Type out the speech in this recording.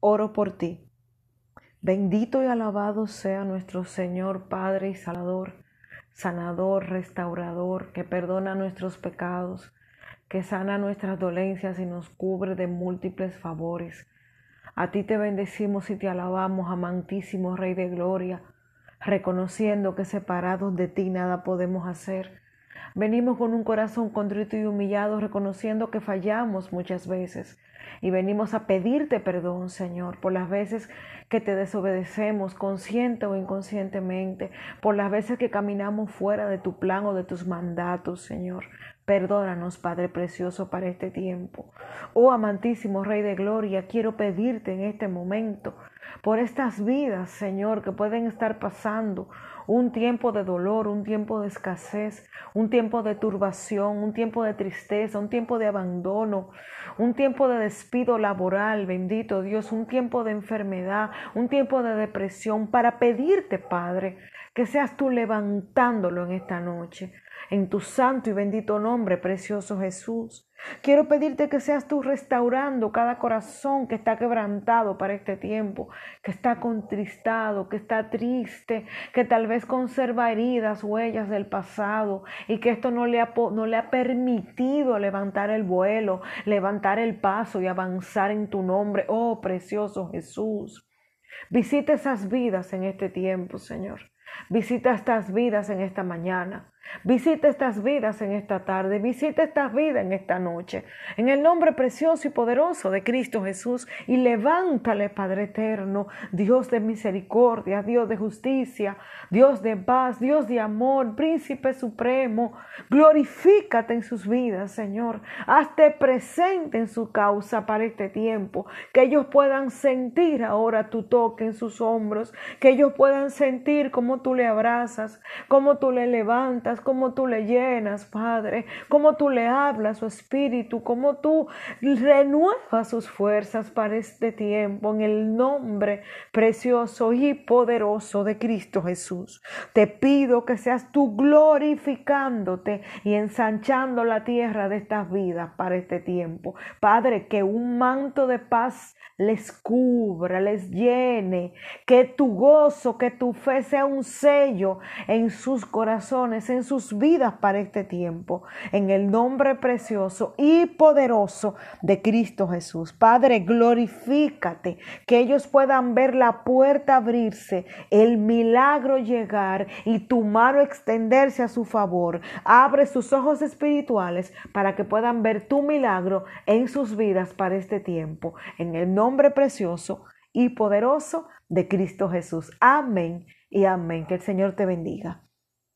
oro por ti. Bendito y alabado sea nuestro Señor, Padre y Salvador, sanador, restaurador, que perdona nuestros pecados, que sana nuestras dolencias y nos cubre de múltiples favores. A ti te bendecimos y te alabamos, amantísimo Rey de Gloria, reconociendo que separados de ti nada podemos hacer. Venimos con un corazón contrito y humillado, reconociendo que fallamos muchas veces. Y venimos a pedirte perdón, Señor, por las veces que te desobedecemos, consciente o inconscientemente, por las veces que caminamos fuera de tu plan o de tus mandatos, Señor. Perdónanos, Padre precioso, para este tiempo. Oh, amantísimo Rey de Gloria, quiero pedirte en este momento por estas vidas, Señor, que pueden estar pasando un tiempo de dolor, un tiempo de escasez, un tiempo de turbación, un tiempo de tristeza, un tiempo de abandono, un tiempo de despido laboral, bendito Dios, un tiempo de enfermedad, un tiempo de depresión, para pedirte, Padre, que seas tú levantándolo en esta noche. En tu santo y bendito nombre, precioso Jesús, quiero pedirte que seas tú restaurando cada corazón que está quebrantado para este tiempo, que está contristado, que está triste, que tal vez conserva heridas, huellas del pasado y que esto no le ha permitido levantar el vuelo, levantar el paso y avanzar en tu nombre. Oh, precioso Jesús, visita esas vidas en este tiempo, Señor. Visita estas vidas en esta mañana, visita estas vidas en esta tarde, visita estas vidas en esta noche, en el nombre precioso y poderoso de Cristo Jesús, y levántale, Padre eterno, Dios de misericordia, Dios de justicia, Dios de paz, Dios de amor, Príncipe supremo. Glorifícate en sus vidas, Señor, hazte presente en su causa para este tiempo, que ellos puedan sentir ahora tu toque en sus hombros, que ellos puedan sentir cómo tú le abrazas, cómo tú le levantas, como tú le llenas, Padre, como tú le hablas su espíritu, como tú renuevas sus fuerzas para este tiempo, en el nombre precioso y poderoso de Cristo Jesús. Te pido que seas tú glorificándote y ensanchando la tierra de estas vidas para este tiempo. Padre, que un manto de paz les cubra, les llene, que tu gozo, que tu fe sea un sello en sus corazones, en sus vidas para este tiempo, en el nombre precioso y poderoso de Cristo Jesús. Padre, glorifícate, que ellos puedan ver la puerta abrirse, el milagro llegar y tu mano extenderse a su favor. Abre sus ojos espirituales para que puedan ver tu milagro en sus vidas para este tiempo, en el nombre precioso y poderoso de Cristo Jesús. Amén y amén. Que el Señor te bendiga.